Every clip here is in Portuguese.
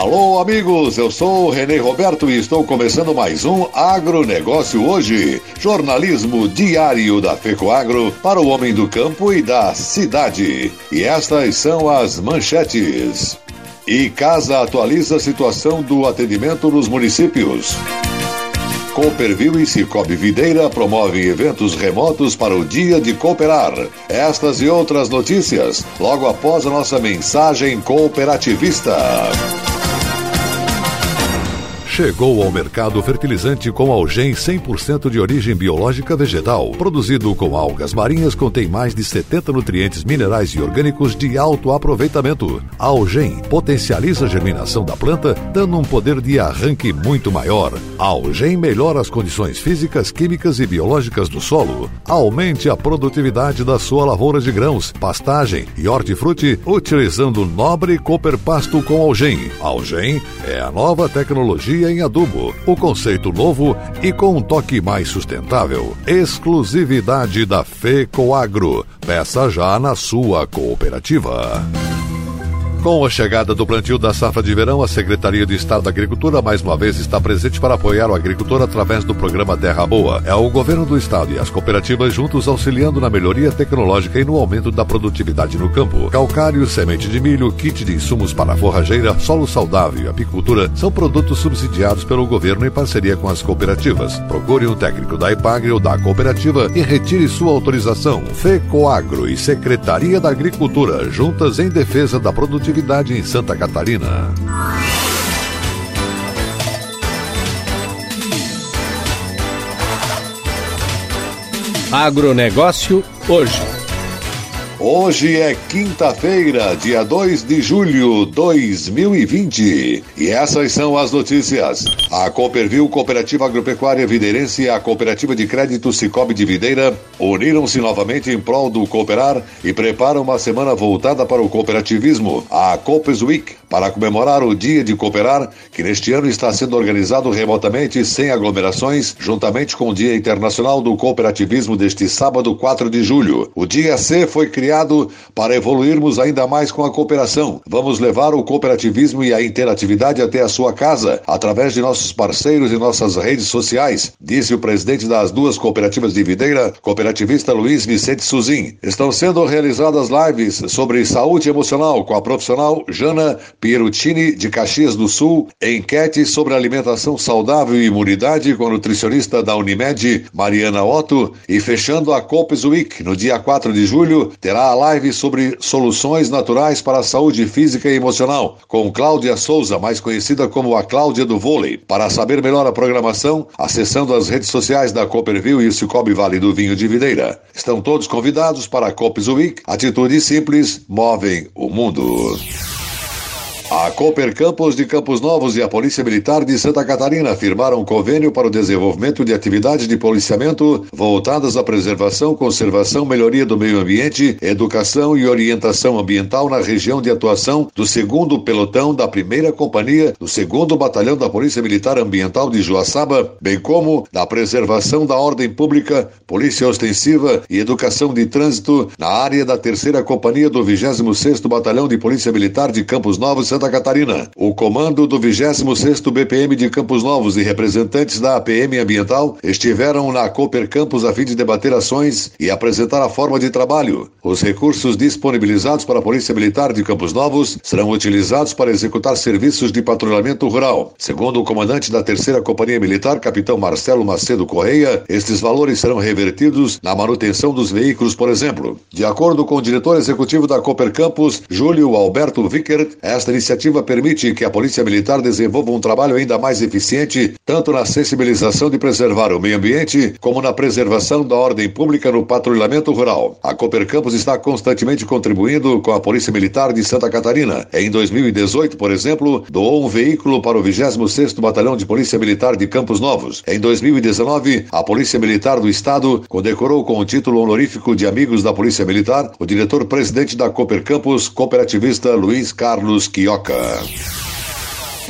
Alô, amigos, eu sou o René Roberto e estou começando mais um Agronegócio Hoje, jornalismo diário da FECO Agro para o homem do campo e da cidade. E estas são as manchetes. Icasa atualiza a situação do atendimento nos municípios. Coopervil e Cicobi Videira promove eventos remotos para o Dia de Cooperar. Estas e outras notícias logo após a nossa mensagem cooperativista. Chegou ao mercado fertilizante com Algen 100% de origem biológica vegetal. Produzido com algas marinhas, contém mais de 70 nutrientes minerais e orgânicos de alto aproveitamento. Algen potencializa a germinação da planta, dando um poder de arranque muito maior. Algen melhora as condições físicas, químicas e biológicas do solo. Aumente a produtividade da sua lavoura de grãos, pastagem e hortifruti, utilizando o nobre Cooper Pasto com Algen. Algen é a nova tecnologia em adubo, o conceito novo e com um toque mais sustentável. Exclusividade da FECO Agro. Peça já na sua cooperativa. Com a chegada do plantio da safra de verão, a Secretaria de Estado da Agricultura mais uma vez está presente para apoiar o agricultor através do programa Terra Boa. É o governo do estado e as cooperativas juntos auxiliando na melhoria tecnológica e no aumento da produtividade no campo. Calcário, semente de milho, kit de insumos para forrageira, solo saudável e apicultura são produtos subsidiados pelo governo em parceria com as cooperativas. Procure um técnico da EPAGRI ou da cooperativa e retire sua autorização. FECOAGRO e Secretaria da Agricultura, juntas em defesa da produtividade em Santa Catarina. Agronegócio hoje. Hoje é quinta-feira, dia 2 de julho de 2020. E essas são as notícias. A Coopervil, Cooperativa Agropecuária Videirense e a Cooperativa de Crédito Cicobi de Videira uniram-se novamente em prol do cooperar e preparam uma semana voltada para o cooperativismo, a Cooper's Week, para comemorar o Dia de Cooperar, que neste ano está sendo organizado remotamente, sem aglomerações, juntamente com o Dia Internacional do Cooperativismo deste sábado, 4 de julho. O Dia C foi criado para evoluirmos ainda mais com a cooperação. Vamos levar o cooperativismo e a interatividade até a sua casa, através de nossos parceiros e nossas redes sociais, disse o presidente das duas cooperativas de Videira, cooperativista Luiz Vicente Suzin. Estão sendo realizadas lives sobre saúde emocional com a profissional Jana Pierutini, de Caxias do Sul, enquete sobre alimentação saudável e imunidade com a nutricionista da Unimed, Mariana Otto, e fechando a Cooper's Week, no dia 4 de julho, terá a live sobre soluções naturais para a saúde física e emocional, com Cláudia Souza, mais conhecida como a Cláudia do Vôlei. Para saber melhor a programação, acessando as redes sociais da Coopervil e o Cicobi Vale do Vinho de Videira. Estão todos convidados para a Cooper's Week. Atitudes simples movem o mundo. A Cooper Campos de Campos Novos e a Polícia Militar de Santa Catarina firmaram um convênio para o desenvolvimento de atividades de policiamento voltadas à preservação, conservação, melhoria do meio ambiente, educação e orientação ambiental na região de atuação do 2º Pelotão da 1ª Companhia do 2º Batalhão da Polícia Militar Ambiental de Joaçaba, bem como da preservação da ordem pública, polícia ostensiva e educação de trânsito na área da 3ª Companhia do 26º Batalhão de Polícia Militar de Campos Novos, Santa Catarina. O comando do 26º BPM de Campos Novos e representantes da APM Ambiental estiveram na Cooper Campos a fim de debater ações e apresentar a forma de trabalho. Os recursos disponibilizados para a Polícia Militar de Campos Novos serão utilizados para executar serviços de patrulhamento rural. Segundo o comandante da 3ª Companhia Militar, capitão Marcelo Macedo Correia, estes valores serão revertidos na manutenção dos veículos, por exemplo. De acordo com o diretor executivo da Cooper Campos, Júlio Alberto Vickert, esta iniciativa permite que a Polícia Militar desenvolva um trabalho ainda mais eficiente, tanto na sensibilização de preservar o meio ambiente, como na preservação da ordem pública no patrulhamento rural. A Cooper Campos está constantemente contribuindo com a Polícia Militar de Santa Catarina. Em 2018, por exemplo, doou um veículo para o 26º Batalhão de Polícia Militar de Campos Novos. Em 2019, a Polícia Militar do Estado condecorou com o título honorífico de Amigos da Polícia Militar o diretor-presidente da Cooper Campos, cooperativista Luiz Carlos Quioca.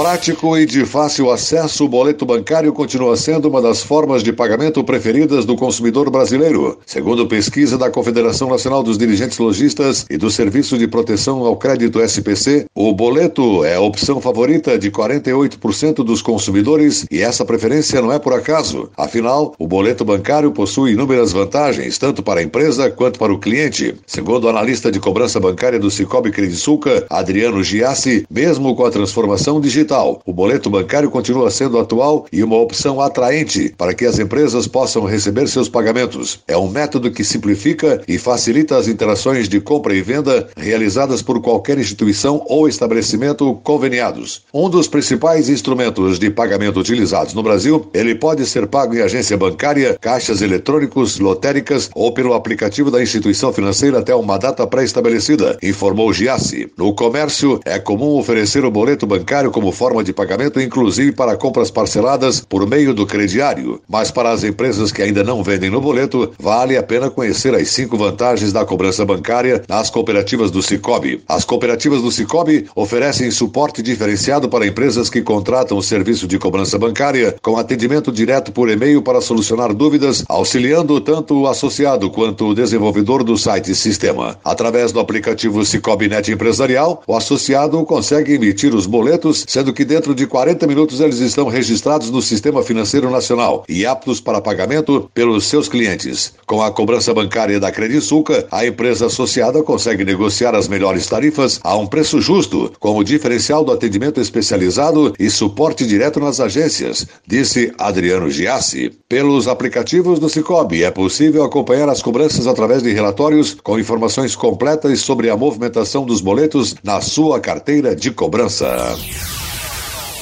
prático e de fácil acesso, o boleto bancário continua sendo uma das formas de pagamento preferidas do consumidor brasileiro. Segundo pesquisa da Confederação Nacional dos Dirigentes Logistas e do Serviço de Proteção ao Crédito SPC, o boleto é a opção favorita de 48% dos consumidores e essa preferência não é por acaso. Afinal, o boleto bancário possui inúmeras vantagens, tanto para a empresa quanto para o cliente. Segundo o analista de cobrança bancária do Sicoob Credisulca, Adriano Giassi, mesmo com a transformação digital, o boleto bancário continua sendo atual e uma opção atraente para que as empresas possam receber seus pagamentos. É um método que simplifica e facilita as interações de compra e venda realizadas por qualquer instituição ou estabelecimento conveniados. Um dos principais instrumentos de pagamento utilizados no Brasil, ele pode ser pago em agência bancária, caixas eletrônicos, lotéricas ou pelo aplicativo da instituição financeira até uma data pré-estabelecida, informou Giassi. No comércio, é comum oferecer o boleto bancário como forma de pagamento, inclusive para compras parceladas por meio do crediário. Mas para as empresas que ainda não vendem no boleto, vale a pena conhecer as 5 vantagens da cobrança bancária nas cooperativas do Cicobi. As cooperativas do Cicobi oferecem suporte diferenciado para empresas que contratam o serviço de cobrança bancária, com atendimento direto por e-mail para solucionar dúvidas, auxiliando tanto o associado quanto o desenvolvedor do site sistema. Através do aplicativo SicoobNet Empresarial, o associado consegue emitir os boletos, sendo que dentro de 40 minutos eles estão registrados no Sistema Financeiro Nacional e aptos para pagamento pelos seus clientes. Com a cobrança bancária da Credicuca, a empresa associada consegue negociar as melhores tarifas a um preço justo, com o diferencial do atendimento especializado e suporte direto nas agências, disse Adriano Giassi. Pelos aplicativos do Cicobi, é possível acompanhar as cobranças através de relatórios com informações completas sobre a movimentação dos boletos na sua carteira de cobrança.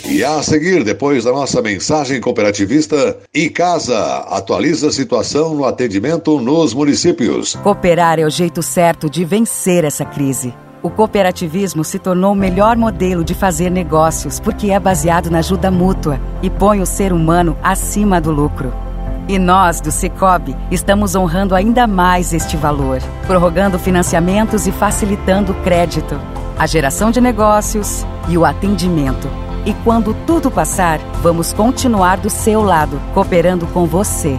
E a seguir, depois da nossa mensagem cooperativista, Icasa atualiza a situação no atendimento nos municípios. Cooperar é o jeito certo de vencer essa crise. O cooperativismo se tornou o melhor modelo de fazer negócios porque é baseado na ajuda mútua e põe o ser humano acima do lucro. E nós, do Cicobi, estamos honrando ainda mais este valor, prorrogando financiamentos e facilitando o crédito, a geração de negócios e o atendimento. E quando tudo passar, vamos continuar do seu lado, cooperando com você.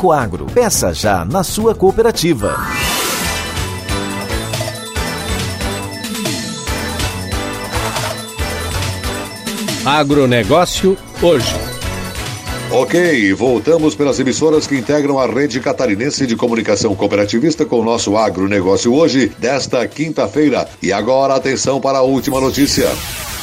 Agro. Peça já na sua cooperativa. Agronegócio hoje. Ok, voltamos pelas emissoras que integram a rede catarinense de comunicação cooperativista com o nosso agronegócio hoje, desta quinta-feira. E agora, atenção para a última notícia.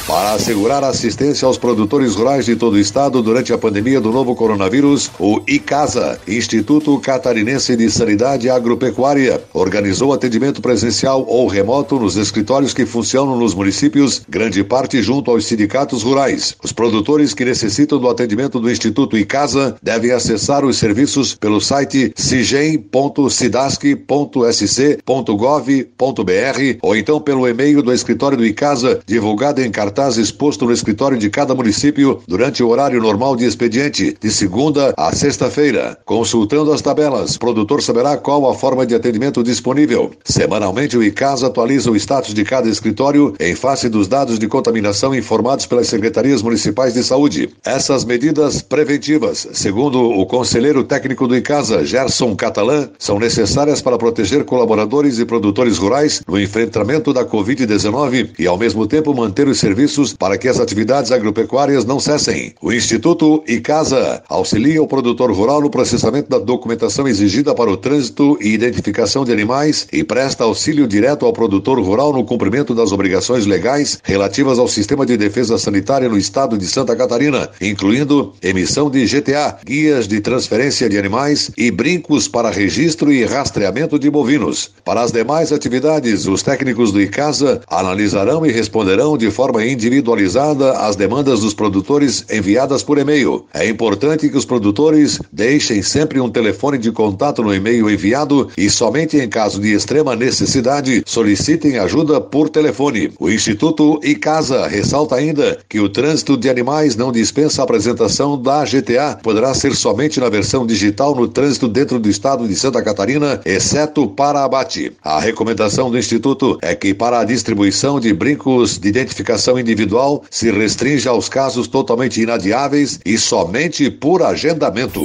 Para assegurar assistência aos produtores rurais de todo o estado durante a pandemia do novo coronavírus, o ICASA, Instituto Catarinense de Sanidade Agropecuária, organizou atendimento presencial ou remoto nos escritórios que funcionam nos municípios, grande parte junto aos sindicatos rurais. Os produtores que necessitam do atendimento do Instituto ICASA devem acessar os serviços pelo site cigen.cidasc.sc.gov.br ou então pelo e-mail do escritório do ICASA, divulgado em cartão exposto no escritório de cada município durante o horário normal de expediente, de segunda a sexta-feira. Consultando as tabelas, o produtor saberá qual a forma de atendimento disponível. Semanalmente, o ICASA atualiza o status de cada escritório em face dos dados de contaminação informados pelas secretarias municipais de saúde. Essas medidas preventivas, segundo o conselheiro técnico do ICASA, Gerson Catalã, são necessárias para proteger colaboradores e produtores rurais no enfrentamento da Covid-19 e, ao mesmo tempo, manter os serviços para que as atividades agropecuárias não cessem. O Instituto ICASA auxilia o produtor rural no processamento da documentação exigida para o trânsito e identificação de animais e presta auxílio direto ao produtor rural no cumprimento das obrigações legais relativas ao sistema de defesa sanitária no estado de Santa Catarina, incluindo emissão de GTA, guias de transferência de animais e brincos para registro e rastreamento de bovinos. Para as demais atividades, os técnicos do ICASA analisarão e responderão de forma individual individualizada às demandas dos produtores enviadas por e-mail. É importante que os produtores deixem sempre um telefone de contato no e-mail enviado e somente em caso de extrema necessidade solicitem ajuda por telefone. O Instituto Icasa ressalta ainda que o trânsito de animais não dispensa a apresentação da GTA, poderá ser somente na versão digital no trânsito dentro do estado de Santa Catarina, exceto para abate. A recomendação do Instituto é que para a distribuição de brincos de identificação individual se restrinja aos casos totalmente inadiáveis e somente por agendamento.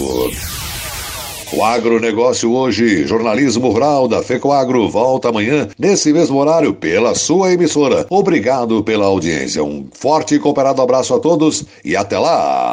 O agronegócio hoje, jornalismo rural da FECO Agro, volta amanhã, nesse mesmo horário, pela sua emissora. Obrigado pela audiência. Um forte e cooperado abraço a todos e até lá!